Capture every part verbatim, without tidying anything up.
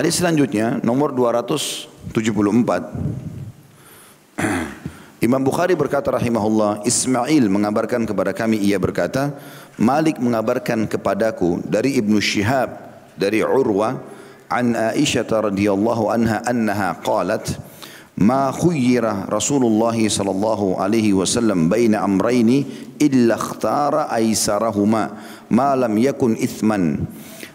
Hadis selanjutnya nomor dua ratus tujuh puluh empat. Imam Bukhari berkata rahimahullah, Ismail mengabarkan kepada kami, ia berkata, Malik mengabarkan kepadaku dari Ibnu Syihab, dari Urwa, an Aisyah radhiyallahu anha annaha qalat, ma khuyyira Rasulullah sallallahu alaihi wasallam baina amrayni illa ikhtara aisarahuma ma lam yakun ithman,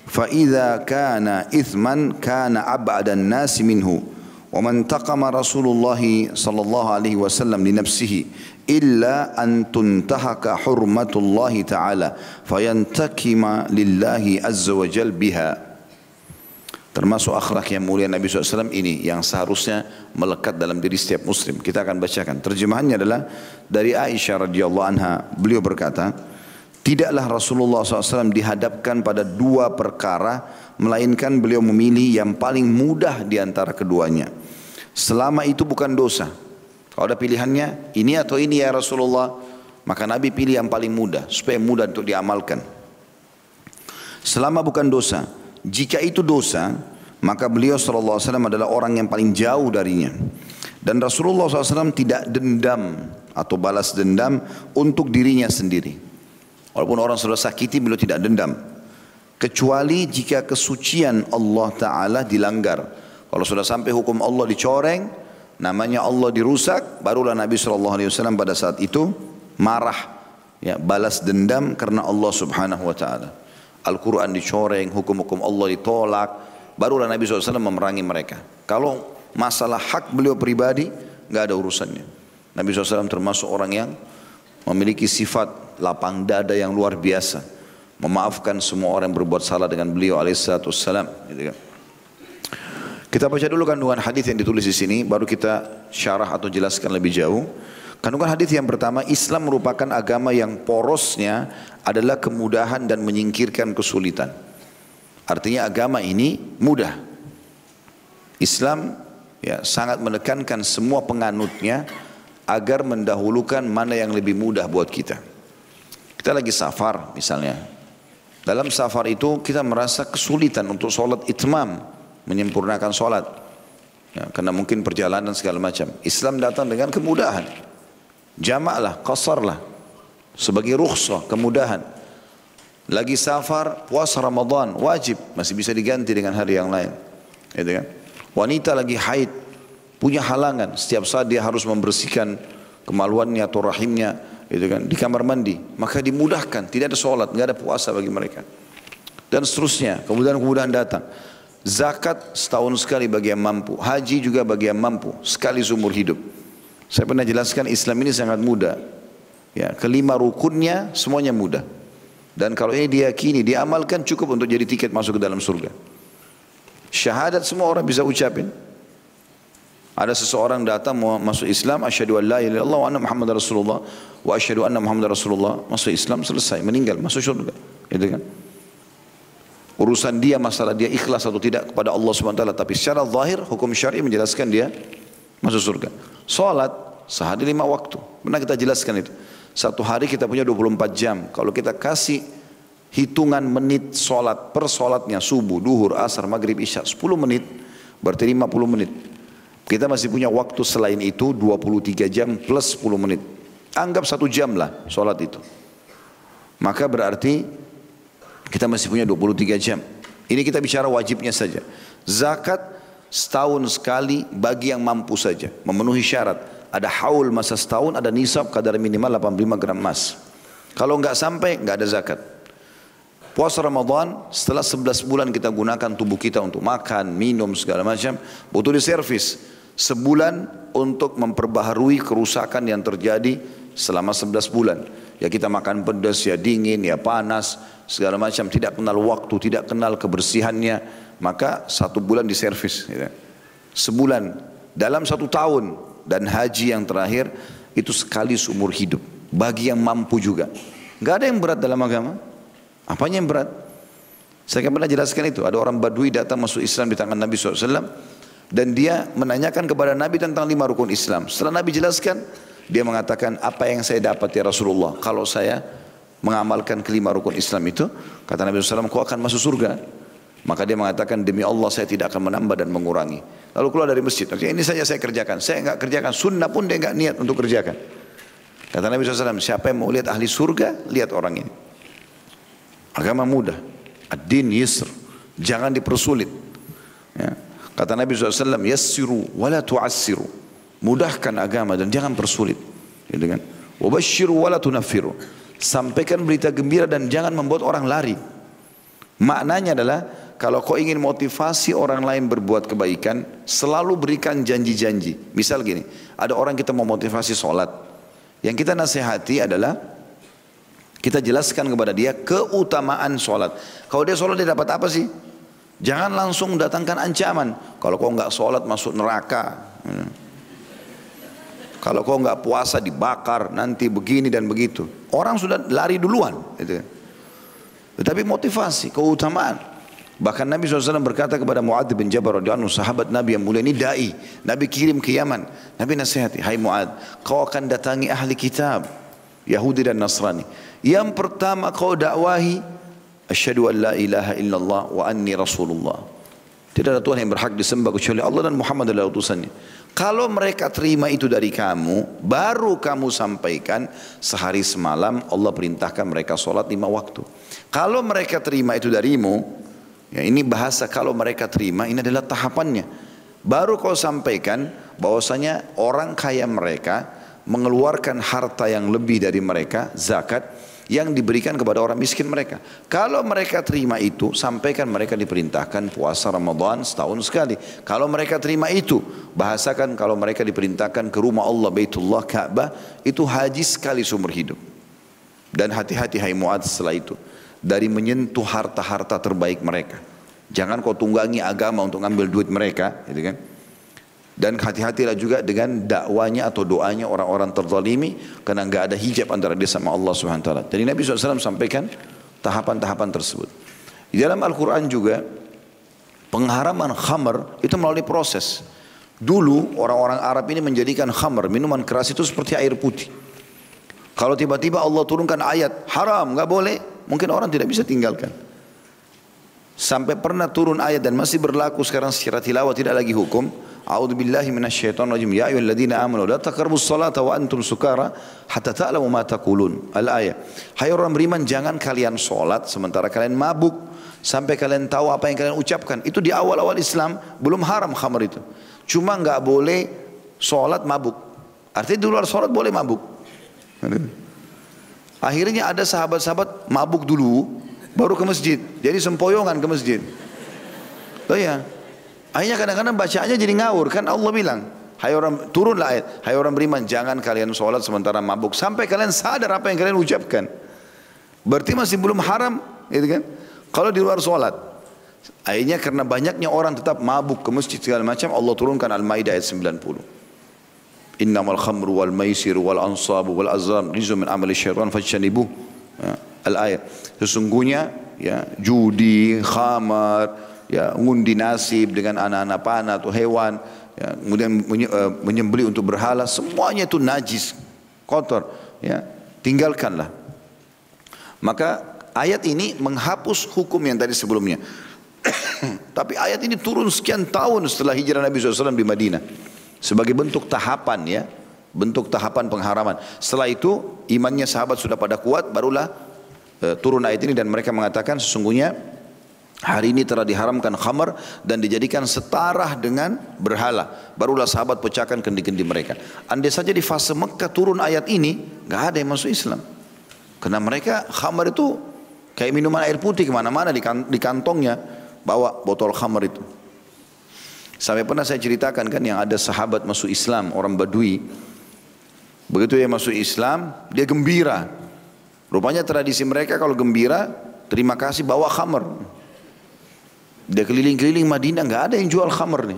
fa idza kana ithman kana ab'adan nas minhu. ومن تقم رسول الله صلى الله عليه وسلم لنفسه إلا أن تنتهك حرمة الله تعالى فينتقم لله عز وجل بها. Termasuk akhlak yang mulia Nabi shallallahu alaihi wasallam ini yang seharusnya melekat dalam diri setiap muslim. Kita akan bacakan. Terjemahannya adalah dari Aisyah radhiyallahu anha, beliau berkata, tidaklah Rasulullah shallallahu alaihi wasallam dihadapkan pada dua perkara, melainkan beliau memilih yang paling mudah di antara keduanya. Selama itu bukan dosa. Kalau ada pilihannya, ini atau ini ya Rasulullah, maka Nabi pilih yang paling mudah, supaya mudah untuk diamalkan. Selama bukan dosa. Jika itu dosa, maka beliau shallallahu alaihi wasallam adalah orang yang paling jauh darinya. Dan Rasulullah shallallahu alaihi wasallam tidak dendam atau balas dendam untuk dirinya sendiri. Walaupun orang sudah sakiti, beliau tidak dendam. Kecuali jika kesucian Allah Ta'ala dilanggar. Kalau sudah sampai hukum Allah dicoreng, namanya Allah dirusak, barulah Nabi shallallahu alaihi wasallam pada saat itu marah, ya, balas dendam karena Allah Subhanahu Wa Ta'ala. Al-Quran dicoreng, hukum-hukum Allah ditolak, barulah Nabi shallallahu alaihi wasallam memerangi mereka. Kalau masalah hak beliau pribadi, gak ada urusannya. Nabi shallallahu alaihi wasallam termasuk orang yang memiliki sifat lapang dada yang luar biasa, memaafkan semua orang yang berbuat salah dengan beliau alaihissalam, gitu kan. Kita baca dulu kandungan hadis yang ditulis di sini, baru kita syarah atau jelaskan lebih jauh. Kandungan hadis yang pertama, Islam merupakan agama yang porosnya adalah kemudahan dan menyingkirkan kesulitan. Artinya agama ini mudah. Islam ya sangat menekankan semua penganutnya agar mendahulukan mana yang lebih mudah buat kita. Kita lagi safar misalnya. Dalam safar itu kita merasa kesulitan untuk sholat itmam, menyempurnakan sholat, ya, karena mungkin perjalanan segala macam. Islam datang dengan kemudahan. Jamaklah, qasarlah, sebagai rukhsah, kemudahan. Lagi safar, puasa Ramadan wajib, masih bisa diganti dengan hari yang lain, gitu kan. Wanita lagi haid, punya halangan, setiap saat dia harus membersihkan kemaluannya atau rahimnya, gitu kan, di kamar mandi, maka dimudahkan. Tidak ada sholat, tidak ada puasa bagi mereka, dan seterusnya. Kemudian-kemudian datang zakat setahun sekali bagi yang mampu. Haji juga bagi yang mampu. Sekali seumur hidup. Saya pernah jelaskan Islam ini sangat mudah. Ya, kelima rukunnya semuanya mudah. Dan kalau ini diyakini, diamalkan, cukup untuk jadi tiket masuk ke dalam surga. Syahadat semua orang bisa ucapin. Ada seseorang datang mau masuk Islam, asyhadu an la ilaha illallah wa anna Muhammad Rasulullah wa asyhadu anna Muhammad Rasulullah, masuk Islam, selesai, meninggal, masuk surga. Gitu kan? Urusan dia, masalah dia ikhlas atau tidak kepada Allah subhanahu wa taala. Tapi secara zahir, hukum syar'i menjelaskan dia masuk surga. Salat sehari lima waktu. Pernah kita jelaskan itu. Satu hari kita punya dua puluh empat jam. Kalau kita kasih hitungan menit salat per salatnya, subuh, duhur, asar, maghrib, isya, sepuluh menit. Berarti lima puluh menit. Kita masih punya waktu selain itu dua puluh tiga jam plus sepuluh menit. Anggap satu jam lah salat itu. Maka berarti kita masih punya dua puluh tiga jam. Ini kita bicara wajibnya saja. Zakat setahun sekali bagi yang mampu saja, memenuhi syarat. Ada haul masa setahun, ada nisab kadar minimal delapan puluh lima gram emas. Kalau nggak sampai, nggak ada zakat. Puasa Ramadan setelah sebelas bulan kita gunakan tubuh kita untuk makan, minum, segala macam. Butuh diservis. Sebulan untuk memperbaharui kerusakan yang terjadi selama sebelas bulan. Ya kita makan pedas, ya dingin, ya panas, segala macam, tidak kenal waktu, tidak kenal kebersihannya, maka satu bulan diservis, gitu. Sebulan dalam satu tahun. Dan haji yang terakhir itu sekali seumur hidup bagi yang mampu juga. Gak ada yang berat dalam agama. Apanya yang berat? Saya pernah jelaskan itu. Ada orang Badui datang masuk Islam di tangan Nabi shallallahu alaihi wasallam, dan dia menanyakan kepada Nabi tentang lima rukun Islam. Setelah Nabi jelaskan, dia mengatakan, apa yang saya dapat ya Rasulullah kalau saya mengamalkan kelima rukun Islam itu? Kata Nabi shallallahu alaihi wasallam, kau akan masuk surga. Maka dia mengatakan, demi Allah saya tidak akan menambah dan mengurangi. Lalu keluar dari masjid. Oke, ini saja saya kerjakan. Saya nggak kerjakan sunnah pun dia nggak niat untuk kerjakan. Kata Nabi shallallahu alaihi wasallam, siapa yang mau lihat ahli surga, lihat orang ini. Agama mudah. Ad-din yisr. Jangan dipersulit. Ya. Kata Nabi shallallahu alaihi wasallam, yassiru wala tu'assiru. Mudahkan agama dan jangan persulit. Gitu kan? Wabashiru wala tunaffiru. Sampaikan berita gembira dan jangan membuat orang lari. Maknanya adalah, kalau kau ingin motivasi orang lain berbuat kebaikan, selalu berikan janji-janji. Misal gini, ada orang kita mau motivasi sholat, yang kita nasihati adalah kita jelaskan kepada dia keutamaan sholat. Kalau dia sholat dia dapat apa sih? Jangan langsung datangkan ancaman. Kalau kau nggak sholat masuk neraka. Kalau kau nggak puasa dibakar, nanti begini dan begitu. Orang sudah lari duluan. Tetapi motivasi, keutamaan. Bahkan Nabi shallallahu alaihi wasallam berkata kepada Mu'adh bin Jabal radhiyallahu anhu, sahabat Nabi yang mulia ini, da'i. Nabi kirim ke Yaman. Nabi nasihati, hai Mu'adh, kau akan datangi ahli kitab Yahudi dan Nasrani. Yang pertama kau dakwahi, asyhadu an la ilaha illallah wa anni rasulullah. Tidak ada Tuhan yang berhak disembah kecuali Allah dan Muhammad adalah utusannya. Kalau mereka terima itu dari kamu, baru kamu sampaikan sehari semalam Allah perintahkan mereka sholat lima waktu. Kalau mereka terima itu darimu, ya, ini bahasa kalau mereka terima, ini adalah tahapannya. Baru kau sampaikan bahwasanya orang kaya mereka mengeluarkan harta yang lebih dari mereka, zakat, yang diberikan kepada orang miskin mereka. Kalau mereka terima itu, sampaikan mereka diperintahkan puasa Ramadan setahun sekali. Kalau mereka terima itu, bahasakan kalau mereka diperintahkan ke rumah Allah, Baitullah, Ka'bah, itu haji sekali seumur hidup. Dan hati-hati hai Mu'adz setelah itu, dari menyentuh harta-harta terbaik mereka. Jangan kau tunggangi agama untuk ngambil duit mereka, gitu kan? Dan hati-hatilah juga dengan dakwanya atau doanya orang-orang terzalimi, karena nggak ada hijab antara dia sama Allah Subhanahu wa Ta'ala. Jadi Nabi shallallahu alaihi wasallam sampaikan tahapan-tahapan tersebut. Di dalam Al-Quran juga pengharaman khamar itu melalui proses. Dulu orang-orang Arab ini menjadikan khamar, minuman keras itu seperti air putih. Kalau tiba-tiba Allah turunkan ayat haram, nggak boleh, mungkin orang tidak bisa tinggalkan. Sampai pernah turun ayat dan masih berlaku sekarang secara tilawah, tidak lagi hukum. A'udzubillahi minasyaitonirrajim. Ya ayyuhalladzina amanu la taqrabus salata wa antum sukara hatta ta'lamu ma taqulun. Al-ayah. Hai orang beriman, jangan kalian salat sementara kalian mabuk sampai kalian tahu apa yang kalian ucapkan. Itu di awal-awal Islam belum haram khamar itu. Cuma enggak boleh salat mabuk. Artinya di luar salat boleh mabuk. Akhirnya ada sahabat-sahabat mabuk dulu, baru ke masjid. Jadi sempoyongan ke masjid. Oh ya, akhirnya kadang-kadang bacaannya jadi ngawur. Kan Allah bilang, hai orang, turunlah ayat, hai orang beriman, jangan kalian sholat sementara mabuk sampai kalian sadar apa yang kalian ucapkan. Berarti masih belum haram, gitu kan? Kalau di luar sholat, akhirnya karena banyaknya orang tetap mabuk ke masjid segala macam, Allah turunkan Al-Ma'idah ayat sembilan puluh. Innamal khamru wal maisiru wal ansabu wal azlam rizum min amali syaitan fajtanibuh. Al-ayat. Sesungguhnya ya, judi, khamar, ya, ngundi nasib dengan anak-anak panah atau hewan, ya, kemudian menyembelih untuk berhala, semuanya itu najis, kotor, ya, tinggalkanlah. Maka ayat ini menghapus hukum yang tadi sebelumnya. Tapi ayat ini turun sekian tahun setelah hijrah Nabi shallallahu alaihi wasallam di Madinah, sebagai bentuk tahapan, ya, bentuk tahapan pengharaman. Setelah itu imannya sahabat sudah pada kuat, barulah e, turun ayat ini dan mereka mengatakan sesungguhnya hari ini telah diharamkan khamar dan dijadikan setara dengan berhala. Barulah sahabat pecahkan kendi-kendi mereka. Andai saja di fase Mekah turun ayat ini, gak ada yang masuk Islam, karena mereka khamar itu kayak minuman air putih, kemana-mana di, kan, di kantongnya bawa botol khamar itu. Sampai pernah saya ceritakan kan, yang ada sahabat masuk Islam, orang Badui. Begitu dia masuk Islam, dia gembira. Rupanya tradisi mereka kalau gembira, terima kasih, bawa khamar. Dia keliling-keliling Madinah, nggak ada yang jual khamar nih.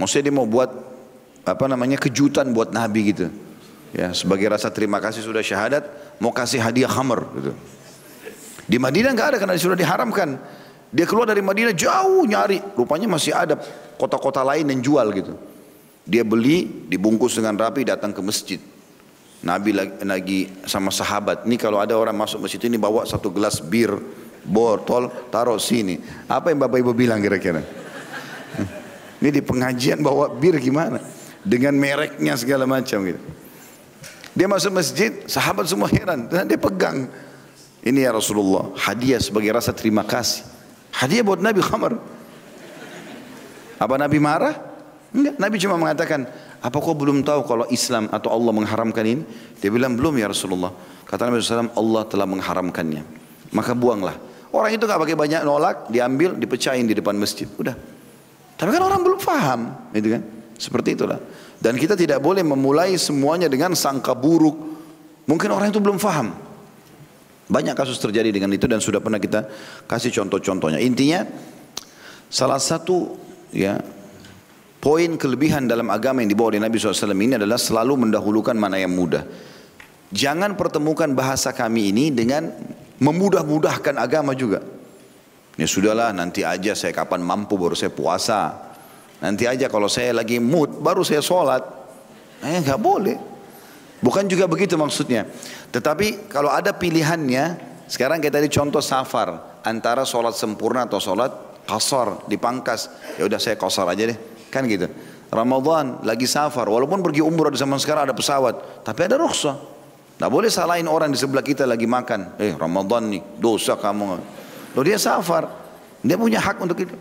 Maksudnya dia mau buat apa namanya kejutan buat Nabi gitu. Ya, sebagai rasa terima kasih sudah syahadat, mau kasih hadiah khamar gitu. Di Madinah nggak ada karena sudah diharamkan. Dia keluar dari Madinah jauh nyari, rupanya masih ada kota-kota lain yang jual gitu. Dia beli, dibungkus dengan rapi, datang ke masjid. Nabi lagi, lagi sama sahabat. Nih kalau ada orang masuk masjid ini bawa satu gelas bir botol, taruh sini. Apa yang Bapak Ibu bilang kira-kira? Ini di pengajian bawa bir gimana? Dengan mereknya segala macam gitu. Dia masuk masjid, sahabat semua heran. Dan dia pegang. Ini ya Rasulullah, hadiah sebagai rasa terima kasih. Hadiah buat Nabi khamar. Apa Nabi marah? Enggak, Nabi cuma mengatakan, apa kau belum tahu kalau Islam atau Allah mengharamkan ini? Dia bilang, belum ya Rasulullah. Kata Nabi shallallahu alaihi wasallam, Allah telah mengharamkannya. Maka buanglah. Orang itu gak pakai banyak nolak, diambil, dipecahin di depan masjid. Udah. Tapi kan orang belum paham. Gitu kan? Seperti itulah. Dan kita tidak boleh memulai semuanya dengan sangka buruk. Mungkin orang itu belum paham. Banyak kasus terjadi dengan itu dan sudah pernah kita kasih contoh-contohnya. Intinya salah satu ya poin kelebihan dalam agama yang dibawa oleh Nabi shallallahu alaihi wasallam ini adalah selalu mendahulukan mana yang mudah. Jangan pertemukan bahasa kami ini dengan memudah-mudahkan agama juga. Ya sudahlah, nanti aja saya kapan mampu baru saya puasa. Nanti aja kalau saya lagi mood baru saya sholat. Eh gak boleh. Bukan juga begitu maksudnya. Tetapi kalau ada pilihannya, sekarang kayak tadi contoh safar, antara sholat sempurna atau sholat qasar, dipangkas. Ya udah saya qasar aja deh, kan gitu. Ramadan lagi safar, walaupun pergi umrah di zaman sekarang ada pesawat, tapi ada rukhsah. Nggak boleh salahin orang di sebelah kita lagi makan. Eh Ramadan nih, dosa kamu. Loh dia safar, dia punya hak untuk itu.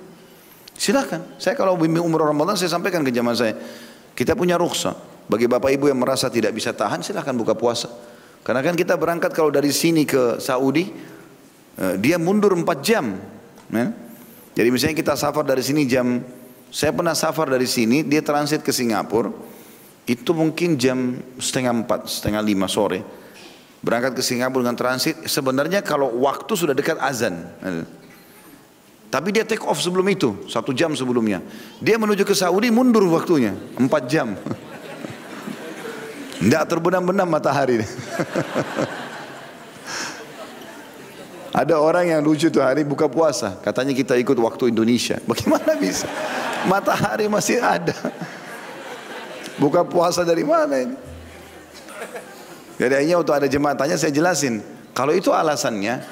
Silakan. Saya kalau bimbing umrah Ramadan saya sampaikan ke jamaah saya, kita punya rukhsah. Bagi bapak ibu yang merasa tidak bisa tahan, silahkan buka puasa. Karena kan kita berangkat kalau dari sini ke Saudi, dia mundur empat jam. Ya? Jadi misalnya kita safar dari sini jam, saya pernah safar dari sini, dia transit ke Singapura, itu mungkin jam setengah empat, setengah lima sore. Berangkat ke Singapura dengan transit, sebenarnya kalau waktu sudah dekat azan. Ya? Tapi dia take off sebelum itu, satu jam sebelumnya. Dia menuju ke Saudi mundur waktunya, empat jam. Tidak terbenam-benam matahari. Ada orang yang lucu tuh hari buka puasa, katanya kita ikut waktu Indonesia. Bagaimana bisa? Matahari masih ada. Buka puasa dari mana ini? Jadi akhirnya untuk ada jemaatnya saya jelasin. Kalau itu alasannya,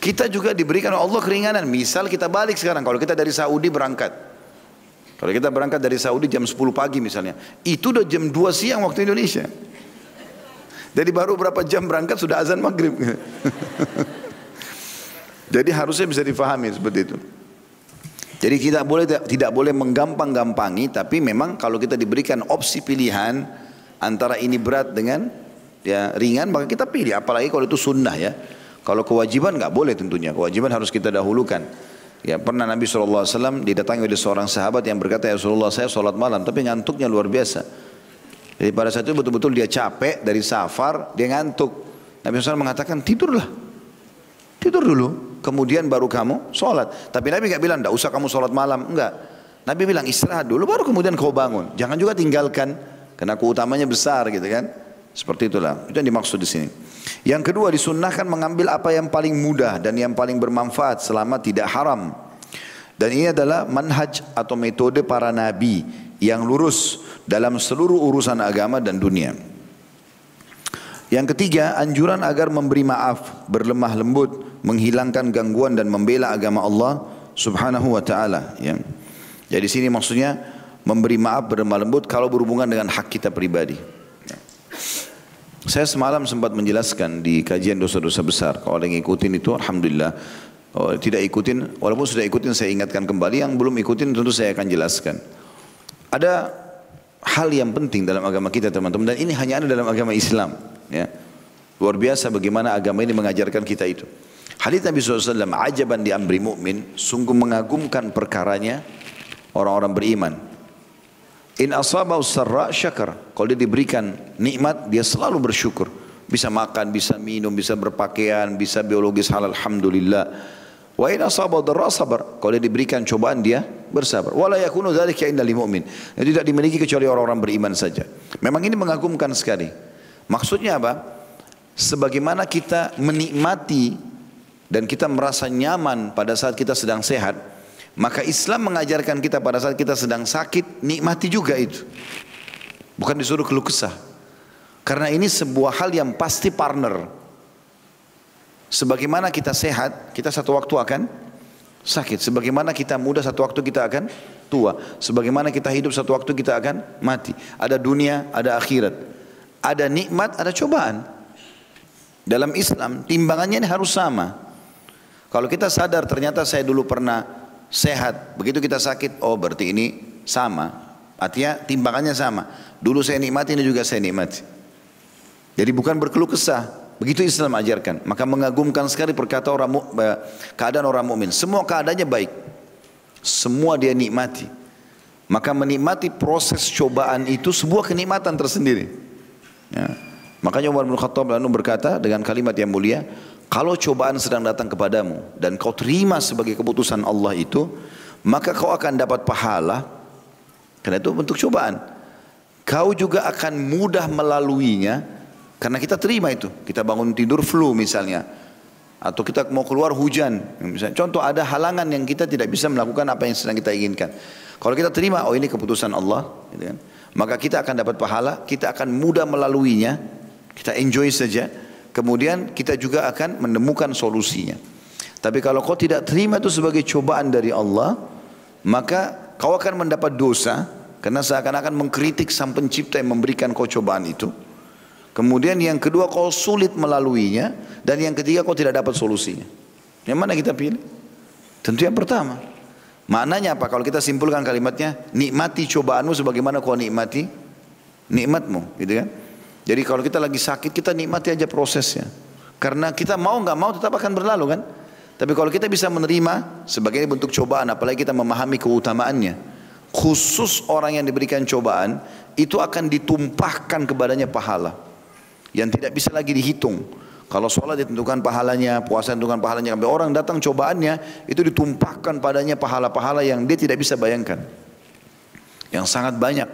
kita juga diberikan Allah keringanan. Misal kita balik sekarang, kalau kita dari Saudi berangkat. Kalau kita berangkat dari Saudi jam sepuluh pagi misalnya, itu udah jam dua siang waktu Indonesia. Jadi baru berapa jam berangkat sudah azan maghrib. Jadi harusnya bisa difahami seperti itu. Jadi kita boleh tidak boleh menggampang-gampangi, tapi memang kalau kita diberikan opsi pilihan antara ini berat dengan ya ringan, maka kita pilih. Apalagi kalau itu sunnah ya. Kalau kewajiban nggak boleh tentunya. Kewajiban harus kita dahulukan. Ya pernah Nabi shallallahu alaihi wasallam didatangi oleh seorang sahabat yang berkata, ya Rasulullah saya sholat malam tapi ngantuknya luar biasa. Jadi pada saat itu betul-betul dia capek dari safar, dia ngantuk. Nabi shallallahu alaihi wasallam mengatakan tidurlah, tidur dulu kemudian baru kamu sholat. Tapi Nabi gak bilang gak usah kamu sholat malam, enggak. Nabi bilang istirahat dulu baru kemudian kau bangun. Jangan juga tinggalkan karena keutamanya besar gitu kan. Seperti itulah, itu yang dimaksud di sini. Yang kedua, disunnahkan mengambil apa yang paling mudah dan yang paling bermanfaat selama tidak haram. Dan ini adalah manhaj atau metode para nabi yang lurus dalam seluruh urusan agama dan dunia. Yang ketiga, anjuran agar memberi maaf, berlemah lembut, menghilangkan gangguan dan membela agama Allah Subhanahu wa ta'ala. Ya. Jadi sini maksudnya memberi maaf berlemah lembut kalau berhubungan dengan hak kita pribadi. Saya semalam sempat menjelaskan di kajian dosa-dosa besar. Kalau ada yang ikutin itu Alhamdulillah. Kalau tidak ikutin, walaupun sudah ikutin saya ingatkan kembali. Yang belum ikutin tentu saya akan jelaskan. Ada hal yang penting dalam agama kita teman-teman. Dan ini hanya ada dalam agama Islam. Ya. Luar biasa bagaimana agama ini mengajarkan kita itu. Hadits Nabi shallallahu alaihi wasallam, ajaban di amri mu'min, sungguh mengagumkan perkaranya orang-orang beriman. In asabahu sarra syakara. Kalau dia diberikan nikmat, dia selalu bersyukur. Bisa makan, bisa minum, bisa berpakaian, bisa biologis halal, alhamdulillah. Wa in asabahu darra sabar. Kalau dia diberikan cobaan, dia bersabar. Wa la yakunu dzalika illa lil mu'min. Jadi tidak dimiliki kecuali orang-orang beriman saja. Memang ini mengagumkan sekali. Maksudnya apa? Sebagaimana kita menikmati dan kita merasa nyaman pada saat kita sedang sehat, maka Islam mengajarkan kita pada saat kita sedang sakit, nikmati juga itu. Bukan disuruh keluh kesah. Karena ini sebuah hal yang pasti partner. Sebagaimana kita sehat, kita satu waktu akan sakit. Sebagaimana kita muda, satu waktu kita akan tua. Sebagaimana kita hidup, satu waktu kita akan mati. Ada dunia, ada akhirat. Ada nikmat, ada cobaan. Dalam Islam, timbangannya ini harus sama. Kalau kita sadar, ternyata saya dulu pernah sehat. Begitu kita sakit, oh berarti ini sama. Artinya timbangannya sama. Dulu saya nikmati, ini juga saya nikmati. Jadi bukan berkeluh kesah. Begitu Islam ajarkan. Maka mengagumkan sekali perkataan orang keadaan orang mukmin. Semua keadaannya baik. Semua dia nikmati. Maka menikmati proses cobaan itu sebuah kenikmatan tersendiri. Ya. Makanya Umar bin Khattab lalu berkata dengan kalimat yang mulia, kalau cobaan sedang datang kepadamu dan kau terima sebagai keputusan Allah itu, maka kau akan dapat pahala. Karena itu bentuk cobaan. Kau juga akan mudah melaluinya. Karena kita terima itu, kita bangun tidur flu misalnya, atau kita mau keluar hujan, misalnya. Contoh ada halangan yang kita tidak bisa melakukan apa yang sedang kita inginkan. Kalau kita terima, oh ini keputusan Allah, gitu kan, maka kita akan dapat pahala, kita akan mudah melaluinya, kita enjoy saja. Kemudian kita juga akan menemukan solusinya. Tapi kalau kau tidak terima itu sebagai cobaan dari Allah, maka kau akan mendapat dosa, karena seakan-akan mengkritik sang pencipta yang memberikan kau cobaan itu. Kemudian yang kedua kau sulit melaluinya, dan yang ketiga kau tidak dapat solusinya. Yang mana kita pilih? Tentu yang pertama. Maknanya apa? Kalau kita simpulkan kalimatnya, nikmati cobaanmu sebagaimana kau nikmati nikmatmu, gitu kan? Jadi kalau kita lagi sakit, kita nikmati aja prosesnya. Karena kita mau nggak mau tetap akan berlalu kan? Tapi kalau kita bisa menerima sebagai bentuk cobaan, apalagi kita memahami keutamaannya. Khusus orang yang diberikan cobaan itu akan ditumpahkan kepadanya pahala yang tidak bisa lagi dihitung. Kalau sholat ditentukan pahalanya, puasa ditentukan pahalanya. Sampai orang datang cobaannya itu ditumpahkan padanya pahala-pahala yang dia tidak bisa bayangkan, yang sangat banyak.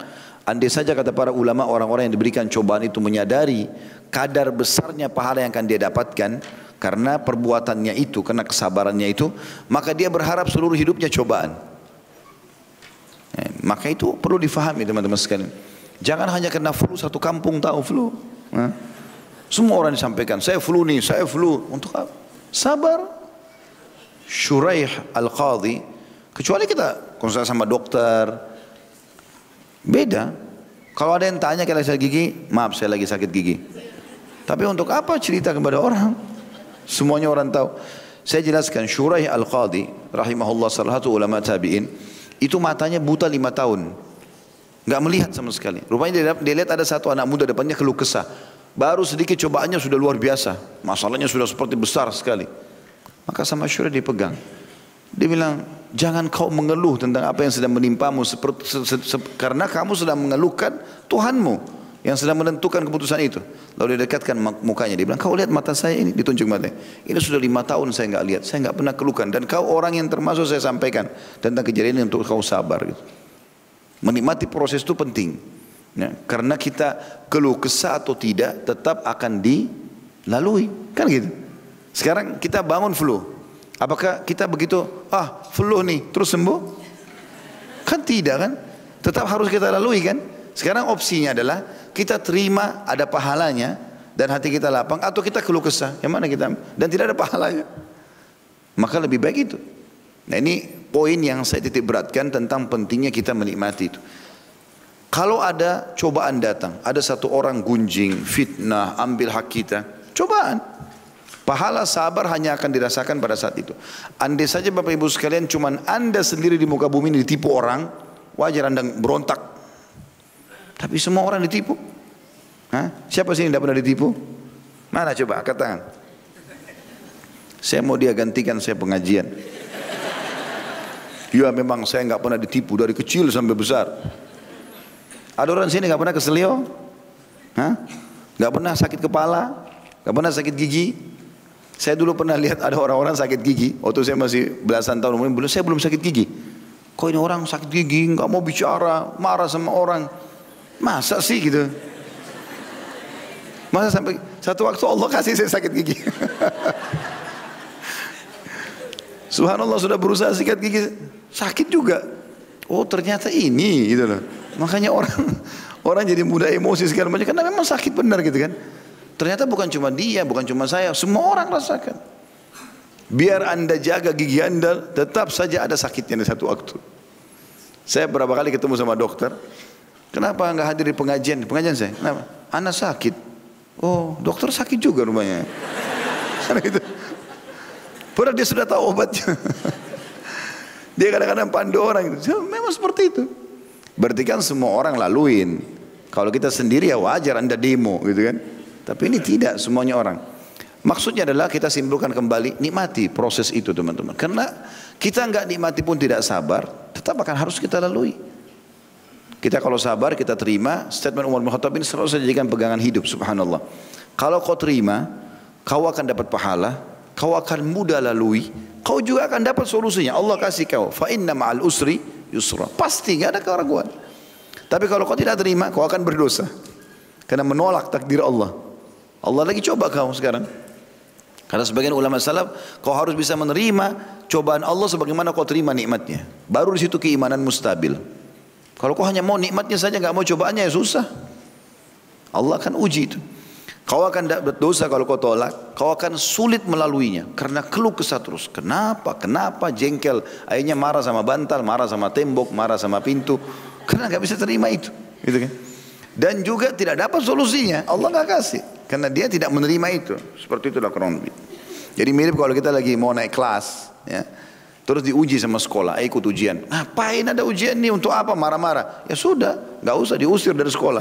Andai saja kata para ulama, orang-orang yang diberikan cobaan itu menyadari kadar besarnya pahala yang akan dia dapatkan karena perbuatannya itu, karena kesabarannya itu, maka dia berharap seluruh hidupnya cobaan. eh, Maka itu perlu difahami teman-teman sekalian. Jangan hanya kena flu, satu kampung tahu flu. Nah, semua orang disampaikan saya flu nih, saya flu. Untuk apa? Sabar. Syuraih al-Qadhi. Kecuali kita konsultasi sama dokter. Beda. Kalau ada yang tanya kalau saya gigi, maaf saya lagi sakit gigi. Tapi untuk apa cerita kepada orang? Semuanya orang tahu. Saya jelaskan, Syuraih al-Qadhi rahimahullah, salah satu ulama tabi'in, itu matanya buta lima tahun. Enggak melihat sama sekali. Rupanya dia lihat ada satu anak muda depannya keluh kesah. Baru sedikit cobaannya sudah luar biasa. Masalahnya sudah seperti besar sekali. Maka sama Syurah dipegang. Dia bilang, jangan kau mengeluh tentang apa yang sedang menimpamu. Seperti, se, se, se, karena kamu sedang mengeluhkan Tuhanmu yang sedang menentukan keputusan itu. Lalu dia dekatkan mukanya. Dia bilang, kau lihat mata saya ini. Ditunjuk matanya. Ini sudah lima tahun saya enggak lihat. Saya enggak pernah keluhkan. Dan kau orang yang termasuk saya sampaikan tentang kejadian untuk kau sabar gitu. Menikmati proses itu penting ya, karena kita keluh kesah atau tidak tetap akan dilalui kan gitu. Sekarang kita bangun flu, apakah kita begitu ah flu nih terus sembuh? Kan tidak kan, tetap harus kita lalui kan. Sekarang opsinya adalah kita terima ada pahalanya dan hati kita lapang, atau kita keluh kesah yang mana kita dan tidak ada pahalanya, maka lebih baik itu. Nah ini poin yang saya titik beratkan tentang pentingnya kita menikmati itu. Kalau ada cobaan datang, ada satu orang gunjing, fitnah, ambil hak kita, cobaan. Pahala sabar hanya akan dirasakan pada saat itu. Andai saja Bapak Ibu sekalian cuman Anda sendiri di muka bumi ini ditipu orang, wajar Anda berontak. Tapi semua orang ditipu. Hah? Siapa sini tidak pernah ditipu? Mana coba angkat tangan. Saya mau dia gantikan saya pengajian. Ya memang saya nggak pernah ditipu dari kecil sampai besar. Ada orang sini nggak pernah keselio, nggak pernah sakit kepala, nggak pernah sakit gigi. Saya dulu pernah lihat ada orang-orang sakit gigi. Waktu saya masih belasan tahun umurnya, belum saya belum sakit gigi. Kok ini orang sakit gigi, nggak mau bicara, marah sama orang, masa sih gitu? Masa sampai satu waktu Allah kasih saya sakit gigi. Subhanallah, sudah berusaha sikat gigi, sakit juga. Oh ternyata ini gitu loh. Makanya orang orang jadi mudah emosi segala macam karena memang sakit benar gitu kan. Ternyata bukan cuma dia, bukan cuma saya, semua orang rasakan. Biar anda jaga gigi anda, tetap saja ada sakitnya di satu waktu. Saya berapa kali ketemu sama dokter, kenapa nggak hadir di pengajian? Di pengajian saya, kenapa? Anak sakit. Oh, dokter sakit juga rumahnya. Padahal dia sudah tahu obatnya. Dia kadang-kadang pandu orang. Memang seperti itu. Berarti kan semua orang laluin. Kalau kita sendiri ya wajar anda demo gitu kan. Tapi ini tidak semuanya orang. Maksudnya adalah kita simpulkan kembali, nikmati proses itu teman-teman. Karena kita nggak nikmati pun tidak sabar, tetap akan harus kita lalui. Kita kalau sabar kita terima. Statement Umar bin Khattab ini selalu saya jadikan pegangan hidup. Subhanallah. Kalau kau terima, kau akan dapat pahala, kau akan mudah lalui, kau juga akan dapat solusinya. Allah kasih kau. Fa inna ma'al usri yusra. Pasti nggak ada keraguan. Tapi kalau kau tidak terima, kau akan berdosa. Karena menolak takdir Allah. Allah lagi coba kau sekarang. Karena sebagian ulama salaf, kau harus bisa menerima cobaan Allah sebagaimana kau terima nikmatnya. Baru di situ keimananmu stabil. Kalau kau hanya mau nikmatnya saja, nggak mau cobaannya, ya susah. Allah akan uji itu. Kau akan dapat dosa kalau kau tolak. Kau akan sulit melaluinya. Karena keluh kesah terus. Kenapa? Kenapa? Jengkel. Akhirnya marah sama bantal, marah sama tembok, marah sama pintu. Karena nggak bisa terima itu. Gitu kan? Dan juga tidak dapat solusinya. Allah nggak kasih. Karena dia tidak menerima itu. Seperti itulah kurang lebih. Jadi mirip kalau kita lagi mau naik kelas ya, terus diuji sama sekolah, ikut ujian. Ngapain ada ujian nih, untuk apa marah-marah? Ya sudah, gak usah diusir dari sekolah.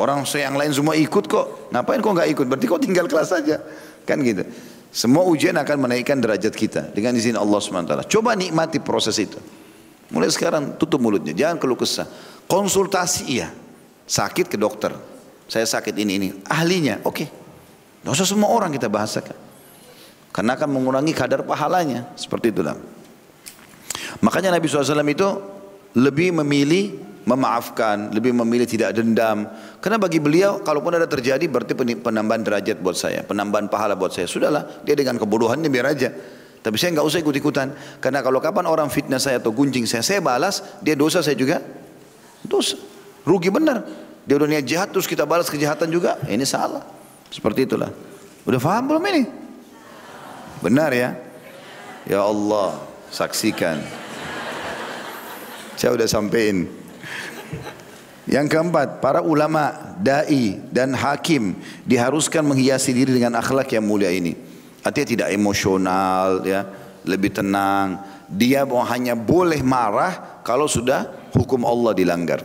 Orang yang lain semua ikut kok, ngapain kok gak ikut? Berarti kok tinggal kelas saja. Kan gitu. Semua ujian akan menaikkan derajat kita dengan izin Allah subhanahu wa taala. Coba nikmati proses itu. Mulai sekarang tutup mulutnya, jangan keluh kesah. Konsultasi iya, sakit ke dokter. Saya sakit ini ini, ahlinya, oke. Okay. Nggak usah semua orang kita bahasakan, karena akan mengurangi kadar pahalanya. Seperti itulah. Makanya Nabi shallallahu alaihi wasallam itu lebih memilih memaafkan, lebih memilih tidak dendam. Karena bagi beliau, kalaupun ada terjadi, berarti penambahan derajat buat saya, penambahan pahala buat saya. Sudahlah, dia dengan kebodohannya biar aja. Tapi saya nggak usah ikut ikutan, karena kalau kapan orang fitnah saya atau gunjing saya, saya balas, dia dosa, saya juga dosa. Rugi benar. Dia udah niat jahat terus kita balas kejahatan juga, ini salah. Seperti itulah. Udah faham belum ini? Benar ya? Ya Allah, saksikan. Saya udah sampein. Yang keempat, para ulama, dai dan hakim diharuskan menghiasi diri dengan akhlak yang mulia ini. Artinya tidak emosional ya, lebih tenang. Dia hanya boleh marah kalau sudah hukum Allah dilanggar.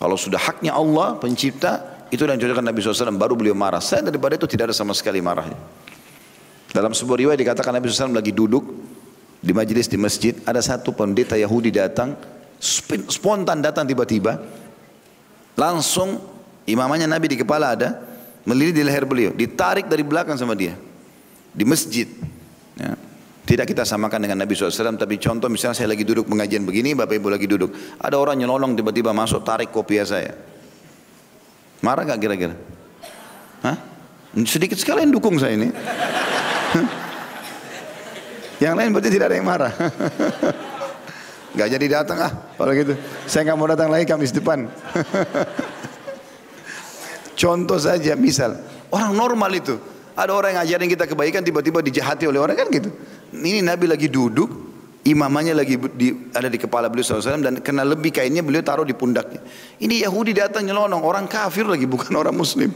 Kalau sudah haknya Allah pencipta, itu yang dicontohkan Nabi shallallahu alaihi wasallam, baru beliau marah. Saya daripada itu tidak ada sama sekali marahnya. Dalam sebuah riwayat dikatakan Nabi shallallahu alaihi wasallam lagi duduk di majelis di masjid, ada satu pendeta Yahudi datang, spontan datang tiba-tiba, langsung imamannya Nabi di kepala ada, melilit di leher beliau, ditarik dari belakang sama dia, di masjid. Ya. Tidak kita samakan dengan Nabi shallallahu alaihi wasallam, tapi contoh misalnya saya lagi duduk pengajian begini, Bapak Ibu lagi duduk, ada orang nyelonong tiba-tiba masuk tarik kopiah saya, marah gak kira-kira? Hah? Sedikit sekali yang dukung saya ini. Yang lain berarti tidak ada yang marah. Gak jadi datang ah kalau gitu, saya gak mau datang lagi Kamis depan. Contoh saja, misal orang normal itu, ada orang yang ajarin kita kebaikan tiba-tiba dijahati oleh orang kan gitu. Ini Nabi lagi duduk, imamannya lagi di, ada di kepala beliau shallallahu alaihi wasallam, dan kena lebih kainnya beliau taruh di pundaknya. Ini Yahudi datang nyelonong, orang kafir lagi, bukan orang muslim.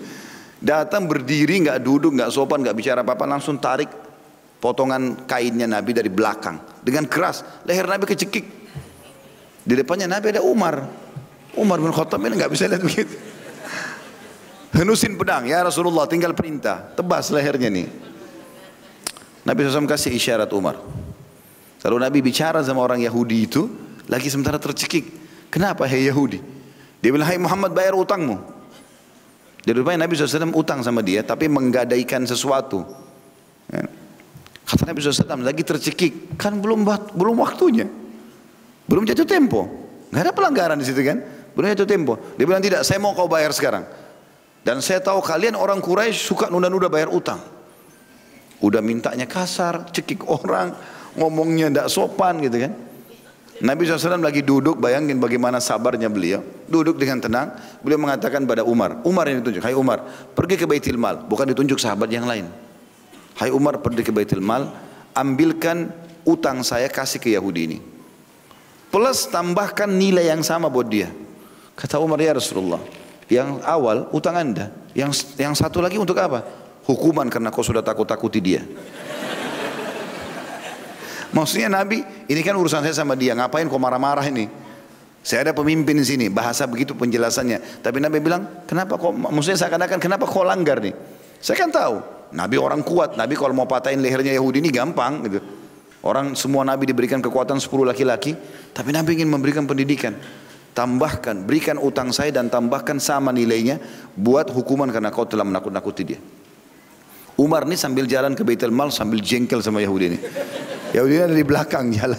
Datang berdiri, gak duduk, gak sopan, gak bicara apa-apa, langsung tarik potongan kainnya Nabi dari belakang dengan keras, leher Nabi kecekik. Di depannya Nabi ada Umar Umar bin Khattab, ini gak bisa lihat begitu. Henusin pedang, ya Rasulullah tinggal perintah, tebas lehernya nih. Nabi shallallahu alaihi wasallam kasih isyarat Umar. Lalu Nabi bicara sama orang Yahudi itu, lagi sementara tercekik. Kenapa hei Yahudi? Dia bilang, hai Muhammad, bayar utangmu. Dia rupanya Nabi shallallahu alaihi wasallam utang sama dia, tapi menggadaikan sesuatu. Kata Nabi shallallahu alaihi wasallam lagi tercekik, kan belum belum waktunya, belum jatuh tempo, nggak ada pelanggaran di situ kan, belum jatuh tempo. Dia bilang tidak, saya mau kau bayar sekarang. Dan saya tahu kalian orang Quraisy suka nunda-nunda bayar utang. Udah mintanya kasar, cekik orang, ngomongnya tidak sopan gitu kan. Nabi shallallahu alaihi wasallam lagi duduk, bayangin bagaimana sabarnya beliau. Duduk dengan tenang, beliau mengatakan pada Umar, Umar yang ditunjuk, hai Umar, pergi ke Baitul Mal, bukan ditunjuk sahabat yang lain. Hai Umar, pergi ke Baitul Mal, ambilkan utang saya kasih ke Yahudi ini. Plus tambahkan nilai yang sama buat dia. Kata Umar, ya Rasulullah, yang awal utang Anda, yang yang satu lagi untuk apa? Hukuman karena kau sudah takut-takuti dia. Maksudnya Nabi, ini kan urusan saya sama dia, ngapain kok marah-marah ini? Saya ada pemimpin di sini, bahasa begitu penjelasannya. Tapi Nabi bilang, kenapa kok, maksudnya seakan-akan kenapa kok langgar nih? Saya kan tahu, Nabi orang kuat, Nabi kalau mau patahin lehernya Yahudi ini gampang gitu. Orang semua Nabi diberikan kekuatan sepuluh laki-laki, tapi Nabi ingin memberikan pendidikan. Tambahkan, berikan utang saya dan tambahkan sama nilainya buat hukuman karena kau telah menakut-nakuti dia. Umar ini sambil jalan ke Baitul Mal sambil jengkel sama Yahudi ini. Yahudi ada di belakang jalan.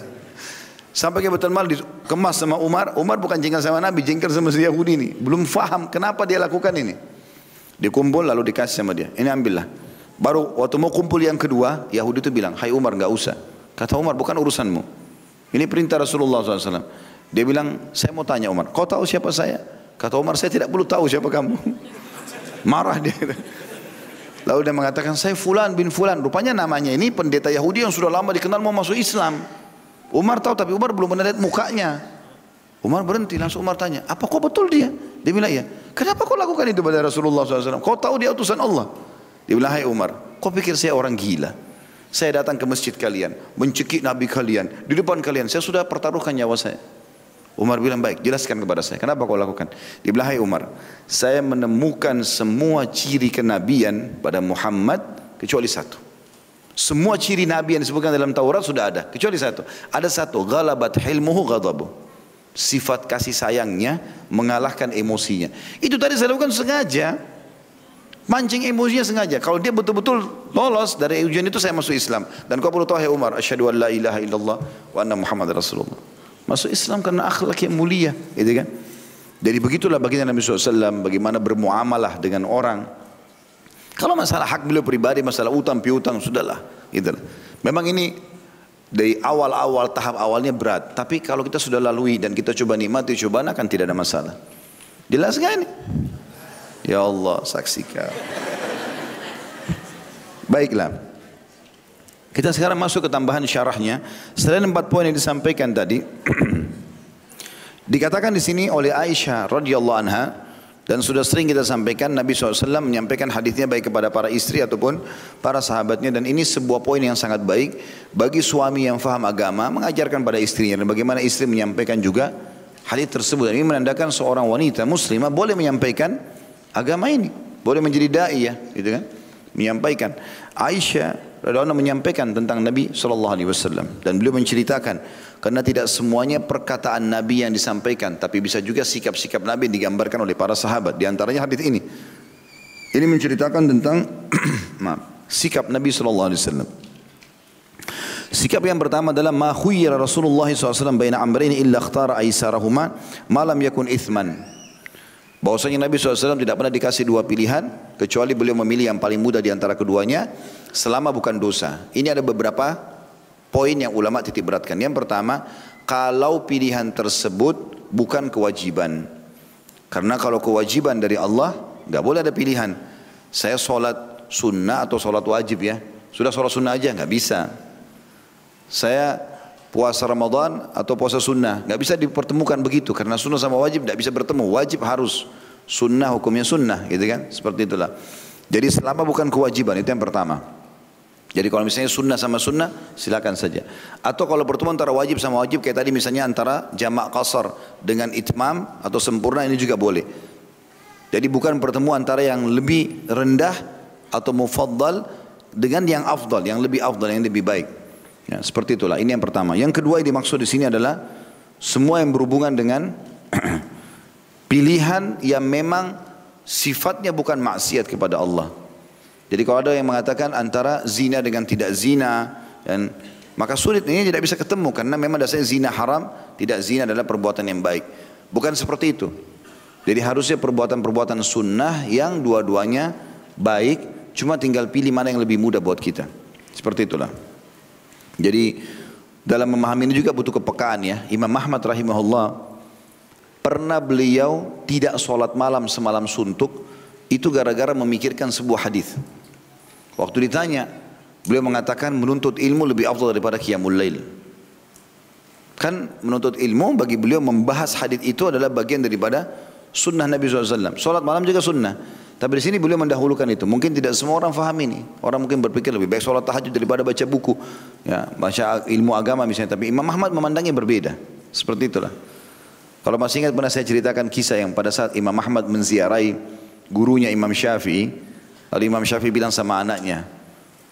Sampai ke Baitul Mal dikemas sama Umar. Umar bukan jengkel sama Nabi, jengkel sama si Yahudi ini. Belum faham kenapa dia lakukan ini. Dikumpul lalu dikasih sama dia. Ini ambillah. Baru waktu mau kumpul yang kedua, Yahudi itu bilang, hai Umar, nggak usah. Kata Umar, bukan urusanmu. Ini perintah Rasulullah shallallahu alaihi wasallam. Dia bilang, saya mau tanya Umar, kau tahu siapa saya? Kata Umar, saya tidak perlu tahu siapa kamu. Marah dia. Lalu dia mengatakan, saya Fulan bin Fulan. Rupanya namanya ini pendeta Yahudi yang sudah lama dikenal mau masuk Islam. Umar tahu, tapi Umar belum pernah lihat mukanya. Umar berhenti, langsung Umar tanya, apa kau betul dia? Dia bilang, iya. Kenapa kau lakukan itu pada Rasulullah shallallahu alaihi wasallam? Kau tahu dia utusan Allah. Dia bilang, hai Umar, kau pikir saya orang gila? Saya datang ke masjid kalian, mencekik Nabi kalian, di depan kalian, saya sudah pertaruhkan nyawa saya. Umar bilang, baik, jelaskan kepada saya, kenapa kau lakukan? Dia bilang, hai Umar, saya menemukan semua ciri kenabian pada Muhammad kecuali satu. Semua ciri Nabi yang disebutkan dalam Taurat sudah ada, kecuali satu. Ada satu, ghalabat hilmuhu ghadabu. Sifat kasih sayangnya mengalahkan emosinya. Itu tadi saya lakukan sengaja, mancing emosinya sengaja. Kalau dia betul-betul lolos dari ujian itu, saya masuk Islam. Dan kau perlu tahu, hai Umar, asyhadu an la ilaha illallah wa anna Muhammad Rasulullah. Masuk Islam karena akhlak yang mulia, gitu kan? Jadi begitulah baginda Nabi shallallahu alaihi wasallam bagaimana bermuamalah dengan orang. Kalau masalah hak beliau pribadi, masalah utang piutang sudahlah, gitulah. Memang ini dari awal-awal tahap awalnya berat, tapi kalau kita sudah lalui dan kita coba nikmati cobaan akan tidak ada masalah. Jelas kan ini? Ya Allah saksikan. Baiklah. Kita sekarang masuk ke tambahan syarahnya. Selain empat poin yang disampaikan tadi, dikatakan di sini oleh Aisyah radhiyallahu anha, dan sudah sering kita sampaikan Nabi shallallahu alaihi wasallam menyampaikan hadisnya baik kepada para istri ataupun para sahabatnya, dan ini sebuah poin yang sangat baik bagi suami yang faham agama mengajarkan pada istrinya dan bagaimana istri menyampaikan juga hadis tersebut. Dan ini menandakan seorang wanita muslimah boleh menyampaikan agama ini, boleh menjadi dai ya, gitu kan? Menyampaikan. Aisyah Rasulullah menyampaikan tentang Nabi shallallahu alaihi wasallam dan beliau menceritakan karena tidak semuanya perkataan Nabi yang disampaikan, tapi bisa juga sikap-sikap Nabi digambarkan oleh para sahabat. Di antaranya hadis ini. Ini menceritakan tentang maaf, sikap Nabi shallallahu alaihi wasallam. Sikap yang pertama adalah ma khuyyira Rasulullah shallallahu alaihi wasallam baina amrayni illa ikhtara aisarahuma ma lam yakun ithman. Bahwasanya Nabi shallallahu alaihi wasallam tidak pernah dikasih dua pilihan kecuali beliau memilih yang paling mudah di antara keduanya selama bukan dosa. Ini ada beberapa poin yang ulama titik beratkan. Yang pertama, kalau pilihan tersebut bukan kewajiban. Karena kalau kewajiban dari Allah, nggak boleh ada pilihan. Saya sholat sunnah atau sholat wajib ya. Sudah sholat sunnah aja, nggak bisa. Saya puasa Ramadan atau puasa sunnah, nggak bisa dipertemukan begitu karena sunnah sama wajib tidak bisa bertemu. Wajib harus sunnah, hukumnya sunnah, gitu kan? Seperti itulah. Jadi selama bukan kewajiban, itu yang pertama. Jadi kalau misalnya sunnah sama sunnah, silakan saja. Atau kalau pertemuan antara wajib sama wajib kayak tadi misalnya antara jamak qasar dengan itmam atau sempurna, ini juga boleh. Jadi bukan pertemuan antara yang lebih rendah atau mufaddal dengan yang afdal, yang lebih afdal, yang lebih baik. Ya, seperti itulah, ini yang pertama. Yang kedua yang dimaksud di sini adalah semua yang berhubungan dengan pilihan yang memang sifatnya bukan maksiat kepada Allah. Jadi kalau ada yang mengatakan antara zina dengan tidak zina, dan maka sulit ini tidak bisa ketemu karena memang dasarnya zina haram, tidak zina adalah perbuatan yang baik. Bukan seperti itu. Jadi harusnya perbuatan-perbuatan sunnah yang dua-duanya baik, cuma tinggal pilih mana yang lebih mudah buat kita. Seperti itulah. Jadi Dalam memahami ini juga butuh kepekaan ya. Imam Ahmad rahimahullah, pernah beliau tidak sholat malam semalam suntuk, itu gara-gara memikirkan sebuah hadis. Waktu ditanya, beliau mengatakan menuntut ilmu lebih afdal daripada qiyamul lail. Kan menuntut ilmu bagi beliau, membahas hadis itu adalah bagian daripada sunnah Nabi shallallahu alaihi wasallam. Sholat malam juga sunnah. Tapi di sini beliau mendahulukan itu. Mungkin tidak semua orang faham ini. Orang mungkin berpikir lebih baik sholat tahajud daripada baca buku, ya, baca ilmu agama misalnya. Tapi Imam Ahmad memandangnya berbeda. Seperti itulah. Kalau masih ingat pernah saya ceritakan kisah yang pada saat Imam Ahmad menziarahi gurunya Imam Syafi'i. Lalu Imam Syafi'i bilang sama anaknya,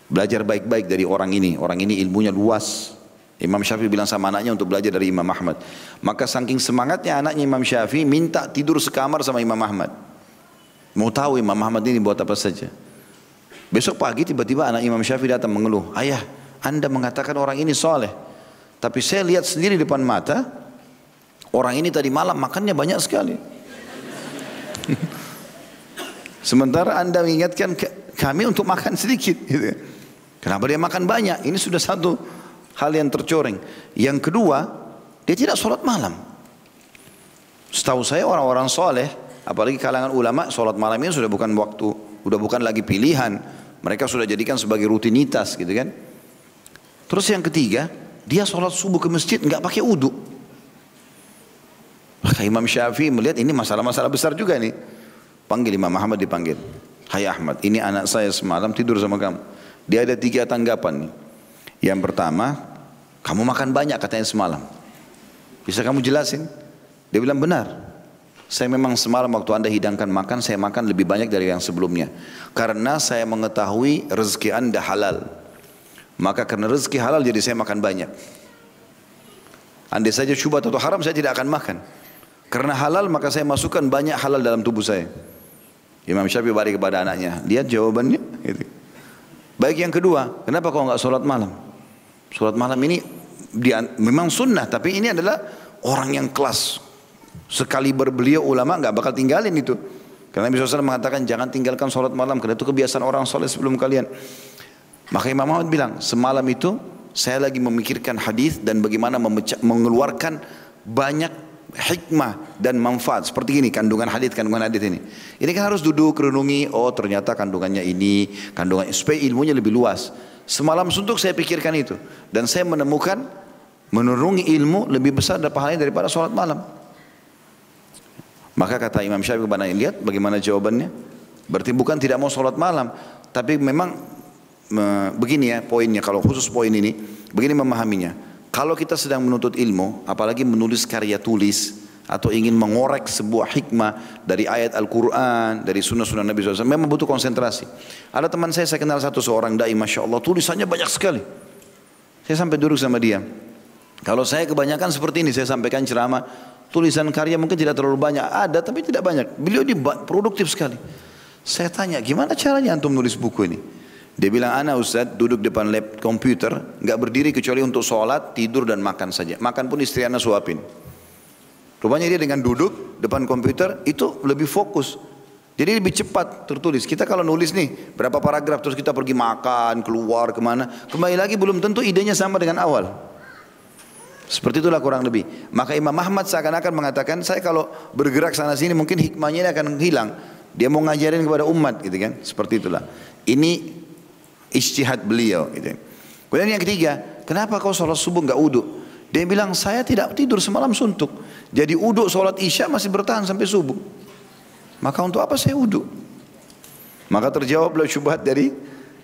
belajar baik-baik dari orang ini. Orang ini ilmunya luas. Imam Syafi'i bilang sama anaknya untuk belajar dari Imam Ahmad. Maka saking semangatnya anaknya Imam Syafi'i minta tidur sekamar sama Imam Ahmad. Mau tahu Imam Ahmad ini buat apa saja. Besok pagi tiba-tiba anak Imam Syafi'i datang mengeluh, ayah, anda mengatakan orang ini soleh, tapi saya lihat sendiri depan mata, orang ini tadi malam makannya banyak sekali. Sementara anda mengingatkan kami untuk makan sedikit. Kenapa dia makan banyak? Ini sudah satu hal yang tercoreng. Yang kedua, dia tidak sholat malam. Setahu saya orang-orang soleh, apalagi kalangan ulama, sholat malam ini sudah bukan waktu, sudah bukan lagi pilihan. Mereka sudah jadikan sebagai rutinitas gitu kan. Terus yang ketiga, dia sholat subuh ke masjid nggak pakai wudu. Maka Imam Syafi'i melihat ini masalah-masalah besar juga nih. Panggil Imam Ahmad, dipanggil. Hai Ahmad, ini anak saya semalam tidur sama kamu. Dia ada tiga tanggapan. Yang pertama, kamu makan banyak katanya semalam. Bisa kamu jelasin? Dia bilang benar. Saya memang semalam waktu anda hidangkan makan, saya makan lebih banyak dari yang sebelumnya. Karena saya mengetahui rezeki anda halal. Maka karena rezeki halal jadi saya makan banyak. Andai saja syubhat atau haram saya tidak akan makan. Karena halal maka saya masukkan banyak halal dalam tubuh saya. Imam Syafi'i balik kepada anaknya. Lihat jawabannya. Gitu. Baik yang kedua, kenapa kau enggak sholat malam? Sholat malam ini dia, memang sunnah, tapi ini adalah orang yang kelas. Sekaliber beliau ulama nggak bakal tinggalin itu. Karena Nabi shallallahu alaihi wasallam mengatakan jangan tinggalkan sholat malam, karena itu kebiasaan orang soleh sebelum kalian. Maka Imam Ahmad bilang, semalam itu saya lagi memikirkan hadis dan bagaimana memecah, mengeluarkan banyak hikmah dan manfaat. Seperti ini kandungan hadis, kandungan hadis ini. Ini kan harus duduk renungi. Oh ternyata kandungannya ini, kandungan supaya ilmunya lebih luas. Semalam suntuk saya pikirkan itu dan saya menemukan menurungi ilmu lebih besar dan pahalanya daripada sholat malam. Maka kata Imam Syafi'i kepada anaknya, lihat bagaimana jawabannya. Berarti bukan tidak mau sholat malam, tapi memang me, begini ya poinnya, kalau khusus poin ini, begini memahaminya. Kalau kita sedang menuntut ilmu, apalagi menulis karya tulis, atau ingin mengorek sebuah hikmah dari ayat Al-Quran, dari sunnah-sunnah Nabi shallallahu alaihi wasallam, memang butuh konsentrasi. Ada teman saya, saya kenal satu seorang da'i, Masya Allah, tulisannya banyak sekali. Saya sampai duduk sama dia. Kalau saya kebanyakan seperti ini, saya sampaikan ceramah, tulisan karya mungkin tidak terlalu banyak, ada tapi tidak banyak. Beliau ini produktif sekali. Saya tanya, gimana caranya antum nulis buku ini? Dia bilang, ana Ustaz duduk depan lab komputer, nggak berdiri kecuali untuk sholat, tidur dan makan saja. Makan pun istri ana suapin. Rupanya dia dengan duduk depan komputer itu lebih fokus. Jadi lebih cepat tertulis. Kita kalau nulis nih berapa paragraf terus kita pergi makan, keluar kemana, kembali lagi belum tentu idenya sama dengan awal. Seperti itulah kurang lebih. Maka Imam Ahmad seakan-akan mengatakan, saya kalau bergerak sana sini mungkin hikmahnya ini akan hilang. Dia mau ngajarin kepada umat gitu kan. Seperti itulah. Ini ijtihad beliau gitu. Kemudian yang ketiga, kenapa kau sholat subuh enggak uduk? Dia bilang, saya tidak tidur semalam suntuk. Jadi uduk sholat isya masih bertahan sampai subuh. Maka untuk apa saya uduk? Maka terjawablah syubhat dari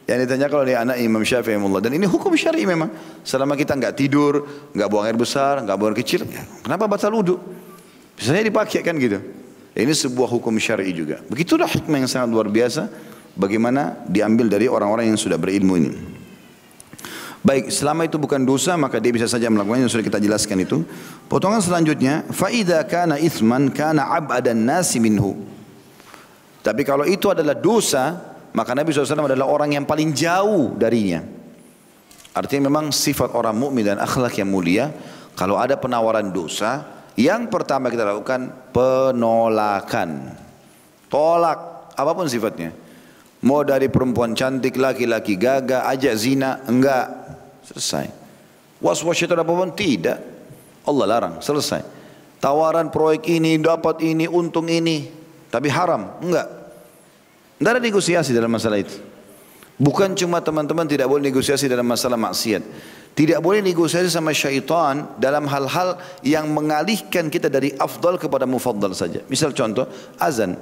yang ditanya kalau dia anak Imam Syafi'i. Dan ini hukum syar'i memang. Selama kita enggak tidur, enggak buang air besar, enggak buang air kecil, kenapa batal wudu? Biasanya dipakai kan gitu. Ini sebuah hukum syar'i juga. Begitulah hikmah yang sangat luar biasa. Bagaimana diambil dari orang-orang yang sudah berilmu ini. Baik, selama itu bukan dosa maka dia bisa saja melakukannya. Sudah kita jelaskan itu. Potongan selanjutnya, faida kana ithman kana abadan nasi minhu. Tapi kalau itu adalah dosa, maka Nabi shallallahu alaihi wasallam adalah orang yang paling jauh darinya. Artinya memang sifat orang mukmin dan akhlak yang mulia, kalau ada penawaran dosa, yang pertama kita lakukan penolakan. Tolak apapun sifatnya. Mau dari perempuan cantik, laki-laki gagah, ajak zina, enggak. Selesai. Was-was syaitan apapun? Tidak. Allah larang, selesai. Tawaran proyek ini, dapat ini, untung ini, tapi haram? Enggak. Tidak ada negosiasi dalam masalah itu. Bukan cuma teman-teman tidak boleh negosiasi dalam masalah maksiat. Tidak boleh negosiasi sama syaitan dalam hal-hal yang mengalihkan kita dari afdal kepada mufaddal saja. Misal contoh, azan.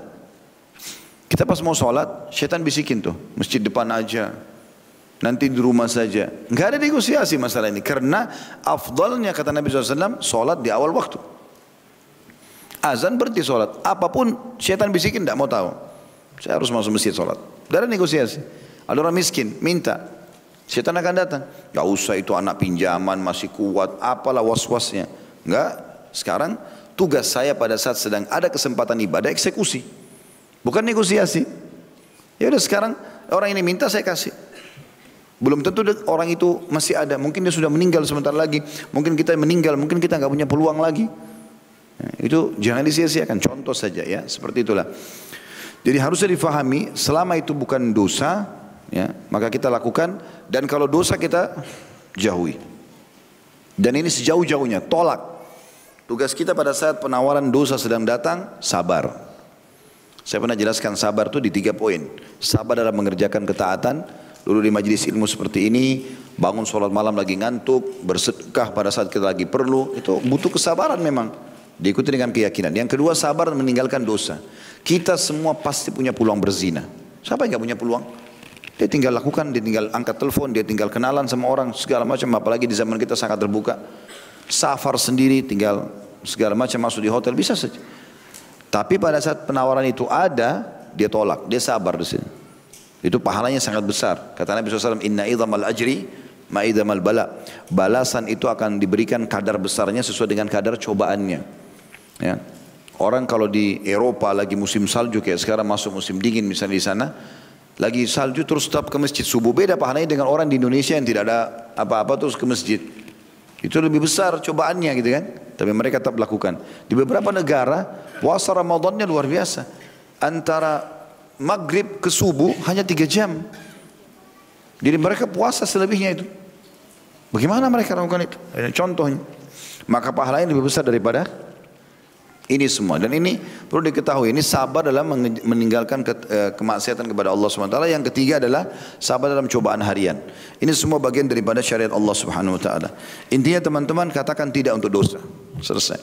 Kita pas mau sholat, syaitan bisikin tuh, masjid depan aja, nanti di rumah saja. Enggak ada negosiasi masalah ini, karena afdalnya kata Nabi shallallahu alaihi wasallam, sholat di awal waktu. Azan berarti sholat, apapun syaitan bisikin, enggak mau tahu. Saya harus masuk masjid sholat. Enggak ada negosiasi. Ada orang miskin, minta, syaitan akan datang. Enggak usah itu anak pinjaman, masih kuat, apalah was-wasnya. Enggak, sekarang tugas saya pada saat sedang ada kesempatan ibadah, eksekusi. Bukan negosiasi. Ya udah sekarang orang ini minta saya kasih. Belum tentu orang itu masih ada. Mungkin dia sudah meninggal sebentar lagi. Mungkin kita meninggal. Mungkin kita nggak punya peluang lagi. Nah, itu jangan disia-siakan. Contoh saja ya. Seperti itulah. Jadi harusnya difahami. Selama itu bukan dosa, ya, maka kita lakukan. Dan kalau dosa kita jauhi. Dan ini sejauh-jauhnya. Tolak. Tugas kita pada saat penawaran dosa sedang datang, sabar. Saya pernah jelaskan sabar itu di tiga poin. Sabar dalam mengerjakan ketaatan, dulu di majelis ilmu seperti ini, bangun sholat malam lagi ngantuk, bersedekah pada saat kita lagi perlu, itu butuh kesabaran memang. Diikuti dengan keyakinan. Yang kedua, sabar meninggalkan dosa. Kita semua pasti punya peluang berzina. Siapa yang gak punya peluang? Dia tinggal lakukan, dia tinggal angkat telepon, dia tinggal kenalan sama orang, segala macam. Apalagi di zaman kita sangat terbuka. Safar sendiri, tinggal segala macam masuk di hotel, bisa saja. Tapi pada saat penawaran itu ada, dia tolak, dia sabar di sini. Itu pahalanya sangat besar. Kata Nabi shallallahu alaihi wasallam, Inna idhamal ajri, ma idhamal bala. Balasan itu akan diberikan kadar besarnya sesuai dengan kadar cobaannya. Ya. Orang kalau di Eropa lagi musim salju, kayak sekarang masuk musim dingin misalnya di sana, lagi salju terus tetap ke masjid subuh, beda pahalanya dengan orang di Indonesia yang tidak ada apa-apa terus ke masjid. Itu lebih besar cobaannya gitu kan. Tapi mereka tetap lakukan. Di beberapa negara puasa Ramadannya luar biasa. Antara maghrib ke subuh hanya tiga jam. Jadi mereka puasa selebihnya itu. Bagaimana mereka lakukan itu? Contohnya. Maka pahalanya lebih besar daripada ini semua. Dan ini perlu diketahui. Ini sabar dalam meninggalkan ke, eh, kemaksiatan kepada Allah subhanahu wa taala. Yang ketiga adalah sabar dalam cobaan harian. Ini semua bagian daripada syariat Allah subhanahu wa taala. Intinya teman-teman katakan tidak untuk dosa. Selesai.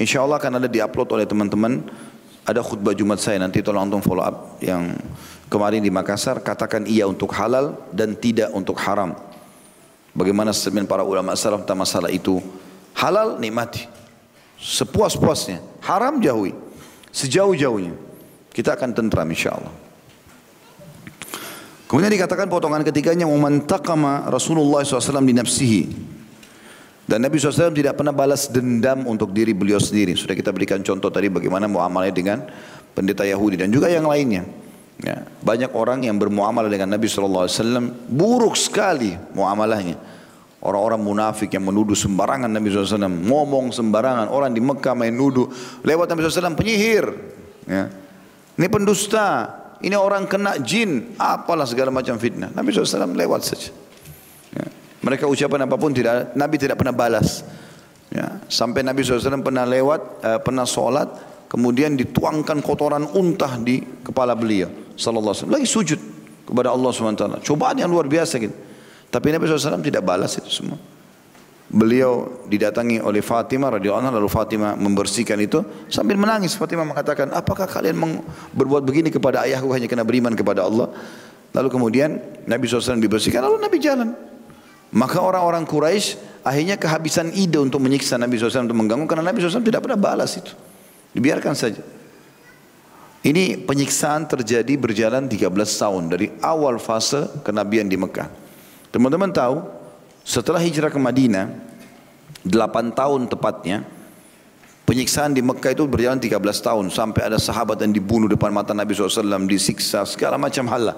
Insya Allah akan ada diupload oleh teman-teman. Ada khutbah Jumat saya nanti, tolong antum follow up yang kemarin di Makassar. Katakan iya untuk halal dan tidak untuk haram. Bagaimana statement para ulama salaf tentang masalah itu. Halal nikmati sepuas-puasnya, haram jauhi sejauh-jauhnya. Kita akan tentram insya Allah. Kemudian dikatakan potongan ketiganya, Mantaqama Rasulullah shallallahu alaihi wasallam di nafsihi. Dan Nabi shallallahu alaihi wasallam tidak pernah balas dendam untuk diri beliau sendiri. Sudah kita berikan contoh tadi bagaimana muamalahnya dengan pendeta Yahudi dan juga yang lainnya. Ya, banyak orang yang bermuamalah dengan Nabi shallallahu alaihi wasallam buruk sekali muamalahnya. Orang-orang munafik yang menuduh sembarangan Nabi shallallahu alaihi wasallam, ngomong sembarangan. Orang di Mekah main nuduh lewat Nabi shallallahu alaihi wasallam, penyihir. Ya. Ini pendusta, ini orang kena jin, apalah segala macam fitnah. Nabi shallallahu alaihi wasallam lewat saja. Ya. Mereka ucapan apapun tidak, Nabi tidak pernah balas. Ya, sampai Nabi shallallahu alaihi wasallam pernah lewat, uh, pernah sholat, kemudian dituangkan kotoran unta di kepala beliau shallallahu alaihi wasallam. Lagi sujud kepada Allah subhanahu wa taala. Cobaan yang luar biasa gitu. Tapi Nabi shallallahu alaihi wasallam tidak balas itu semua. Beliau didatangi oleh Fatimah radhiyallahu anha, lalu Fatimah membersihkan itu sambil menangis. Fatimah mengatakan, apakah kalian berbuat begini kepada ayahku hanya karena beriman kepada Allah? Lalu kemudian Nabi shallallahu alaihi wasallam dibersihkan, lalu Nabi jalan. Maka orang-orang Quraisy akhirnya kehabisan ide untuk menyiksa Nabi shallallahu alaihi wasallam, untuk mengganggu, karena Nabi shallallahu alaihi wasallam tidak pernah balas itu. Dibiarkan saja. Ini penyiksaan terjadi berjalan tiga belas tahun dari awal fase kenabian di Mekah. Teman-teman tahu, setelah hijrah ke Madinah, delapan tahun tepatnya, penyiksaan di Mekah itu berjalan tiga belas tahun. Sampai ada sahabat yang dibunuh depan mata Nabi shallallahu alaihi wasallam, disiksa, segala macam hal lah.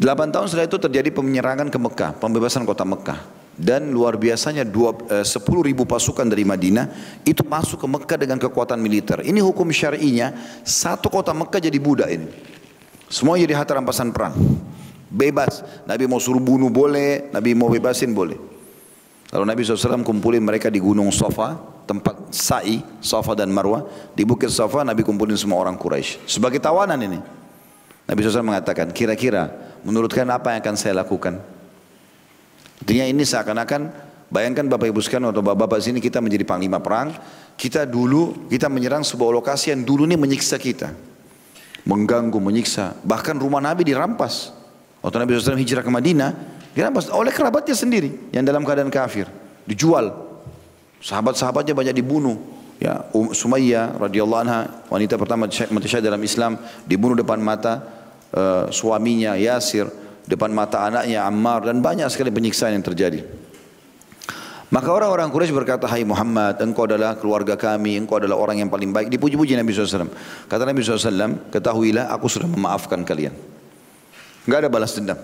delapan tahun setelah itu terjadi penyerangan ke Mekah, pembebasan kota Mekah. Dan luar biasanya sepuluh ribu pasukan dari Madinah itu masuk ke Mekah dengan kekuatan militer. Ini hukum syar'inya, satu kota Mekah jadi budak ini. Semua jadi harta rampasan perang. Bebas, Nabi mau suruh bunuh boleh, Nabi mau bebasin boleh. Lalu Nabi shallallahu alaihi wasallam kumpulin mereka di gunung Safa, tempat sa'i, Safa dan Marwah. Di bukit Safa Nabi kumpulin semua orang Quraisy sebagai tawanan ini. Nabi shallallahu alaihi wasallam mengatakan, kira-kira menurut kalian apa yang akan saya lakukan? Artinya ini seakan-akan, bayangkan Bapak Ibu sekalian atau Bapak-Bapak sini, kita menjadi panglima perang. Kita dulu, kita menyerang sebuah lokasi yang dulu ini menyiksa kita. Mengganggu, menyiksa. Bahkan rumah Nabi dirampas. Waktu Nabi shallallahu alaihi wasallam hijrah ke Madinah, dirampas oleh kerabatnya sendiri yang dalam keadaan kafir. Dijual. Sahabat-sahabatnya banyak dibunuh. Ya, um, Sumayyah radhiyallahu anha, wanita pertama mati syahid dalam Islam, dibunuh depan mata uh, suaminya Yasir, depan mata anaknya Ammar, dan banyak sekali penyiksaan yang terjadi. Maka orang-orang Quraisy berkata, hai Muhammad, engkau adalah keluarga kami, engkau adalah orang yang paling baik. Dipuji-puji Nabi shallallahu alaihi wasallam. Kata Nabi shallallahu alaihi wasallam, ketahuilah aku sudah memaafkan kalian. Enggak ada balas dendam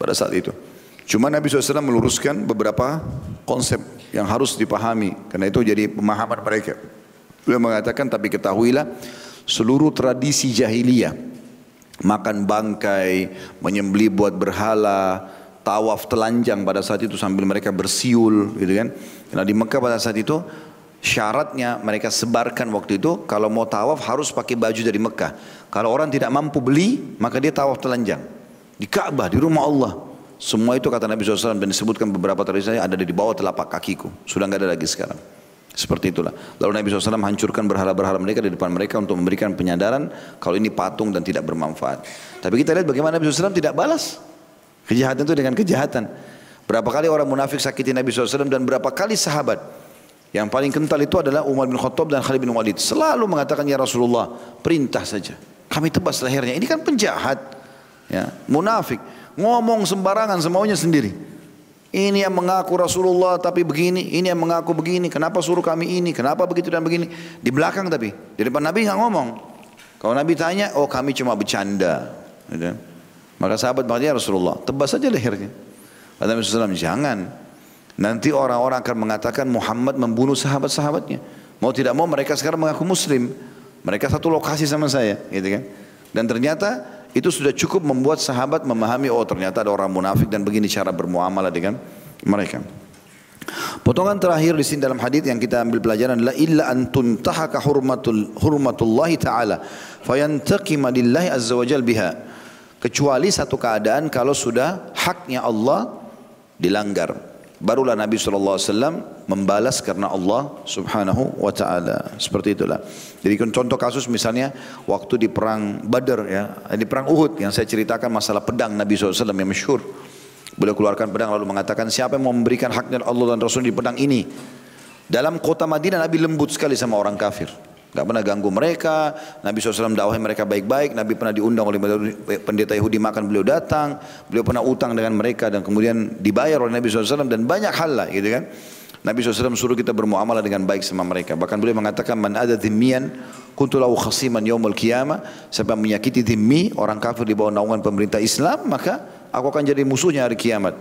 pada saat itu. Cuma Nabi shallallahu alaihi wasallam meluruskan beberapa konsep yang harus dipahami. Karena itu jadi pemahaman mereka. Beliau mengatakan, tapi ketahuilah seluruh tradisi jahiliyah, makan bangkai, menyembelih buat berhala, tawaf telanjang pada saat itu sambil mereka bersiul, gitu kan. Karena di Mekah pada saat itu syaratnya mereka sebarkan waktu itu, kalau mau tawaf harus pakai baju dari Mekah. Kalau orang tidak mampu beli, maka dia tawaf telanjang di Ka'bah, di rumah Allah. Semua itu kata Nabi shallallahu alaihi wasallam, dan disebutkan beberapa tradisi ada di bawah telapak kakiku. Sudah nggak ada lagi sekarang. Seperti itulah. Lalu Nabi shallallahu alaihi wasallam hancurkan berhala-berhala mereka di depan mereka untuk memberikan penyadaran kalau ini patung dan tidak bermanfaat. Tapi kita lihat bagaimana Nabi shallallahu alaihi wasallam tidak balas kejahatan itu dengan kejahatan. Berapa kali orang munafik sakiti Nabi shallallahu alaihi wasallam, dan berapa kali sahabat. Yang paling kental itu adalah Umar bin Khattab dan Khalid bin Walid. Selalu mengatakan, ya Rasulullah, perintah saja, kami tebas lehernya. Ini kan penjahat, ya, munafik, ngomong sembarangan semaunya sendiri. Ini yang mengaku Rasulullah tapi begini, ini yang mengaku begini, kenapa suruh kami ini, kenapa begitu dan begini. Di belakang tapi, di depan Nabi nggak ngomong. Kalau Nabi tanya, oh kami cuma bercanda, gitu. Maka sahabat berkata, Rasulullah, tebas saja lehernya. Kata Nabi shallallahu alaihi wasallam, jangan. Nanti orang-orang akan mengatakan Muhammad membunuh sahabat-sahabatnya. Mau tidak mau mereka sekarang mengaku muslim. Mereka satu lokasi sama saya, gitu kan. Dan ternyata itu sudah cukup membuat sahabat memahami, oh ternyata ada orang munafik dan begini cara bermuamalah dengan mereka. Potongan terakhir di sini dalam hadis yang kita ambil pelajaran adalah illa antun tahaka hurmatul hurmatullahi taala fayantaqima lillahi azza wajal biha. Kecuali satu keadaan, kalau sudah haknya Allah dilanggar, barulah Nabi shallallahu alaihi wasallam membalas karena Allah subhanahu wa ta'ala. Seperti itulah. Jadi contoh kasus misalnya waktu di perang Badar, ya, di perang Uhud yang saya ceritakan masalah pedang Nabi shallallahu alaihi wasallam yang masyhur. Beliau keluarkan pedang lalu mengatakan, siapa yang memberikan haknya Allah dan Rasul di pedang ini. Dalam kota Madinah Nabi lembut sekali sama orang kafir, tidak pernah ganggu mereka. Nabi shallallahu alaihi wasallam dakwahi mereka baik-baik. Nabi pernah diundang oleh pendeta Yahudi makan, beliau datang. Beliau pernah utang dengan mereka dan kemudian dibayar oleh Nabi shallallahu alaihi wasallam, dan banyak hal lah, gitu kan. Nabi shallallahu alaihi wasallam suruh kita bermuamalah dengan baik sama mereka. Bahkan beliau mengatakan, man ada dhimmiyan kuntu lahu khasiman yaumul qiyamah, siapa menyakiti dhimmi, orang kafir di bawah naungan pemerintah Islam, maka aku akan jadi musuhnya hari kiamat.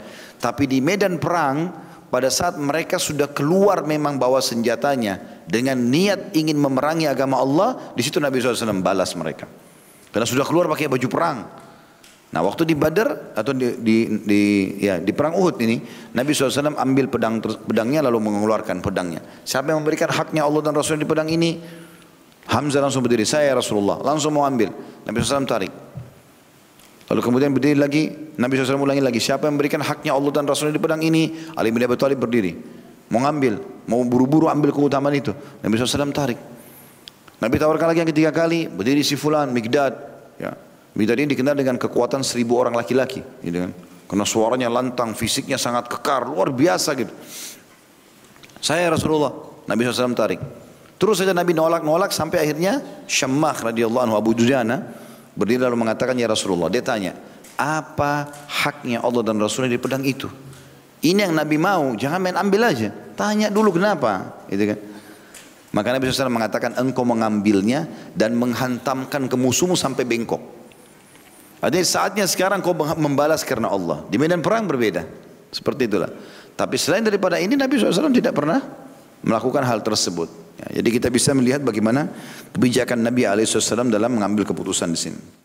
Tapi di medan perang, pada saat mereka sudah keluar memang bawa senjatanya dengan niat ingin memerangi agama Allah, di situ Nabi shallallahu alaihi wasallam balas mereka. Karena sudah keluar pakai baju perang. Nah, waktu di Badar atau di, di, di ya di perang Uhud ini, Nabi shallallahu alaihi wasallam ambil pedang pedangnya lalu mengeluarkan pedangnya. Siapa yang memberikan haknya Allah dan Rasul di pedang ini? Hamzah langsung berdiri. Saya Rasulullah. Langsung mau ambil. Nabi shallallahu alaihi wasallam tarik. Lalu kemudian berdiri lagi, Nabi shallallahu alaihi wasallam ulangi lagi, siapa yang memberikan haknya Allah dan Rasulnya di pedang ini? Ali bin Abi Thalib berdiri, mau ngambil, mau buru-buru ambil keutamaan itu. Nabi shallallahu alaihi wasallam tarik. Nabi tawarkan lagi yang ketiga kali, berdiri si fulan, Migdad. Ya. Migdad ini dikenal dengan kekuatan seribu orang laki-laki, gitu kan? Karena suaranya lantang, fisiknya sangat kekar, luar biasa gitu. Saya Rasulullah, Nabi shallallahu alaihi wasallam tarik. Terus saja Nabi nolak-nolak sampai akhirnya Syammah radhiyallahu anhu Abu Dujana berdiri lalu mengatakan, ya Rasulullah. Dia tanya, apa haknya Allah dan Rasulnya di pedang itu? Ini yang Nabi mau, jangan main ambil aja. Tanya dulu kenapa, gitu kan. Maka Nabi shallallahu alaihi wasallam mengatakan, engkau mengambilnya dan menghantamkan ke musuhmu sampai bengkok. Artinya saatnya sekarang kau membalas karena Allah. Di medan perang berbeda. Seperti itulah. Tapi selain daripada ini Nabi shallallahu alaihi wasallam tidak pernah melakukan hal tersebut. Ya, jadi kita bisa melihat bagaimana kebijakan Nabi shallallahu alaihi wasallam dalam mengambil keputusan di sini.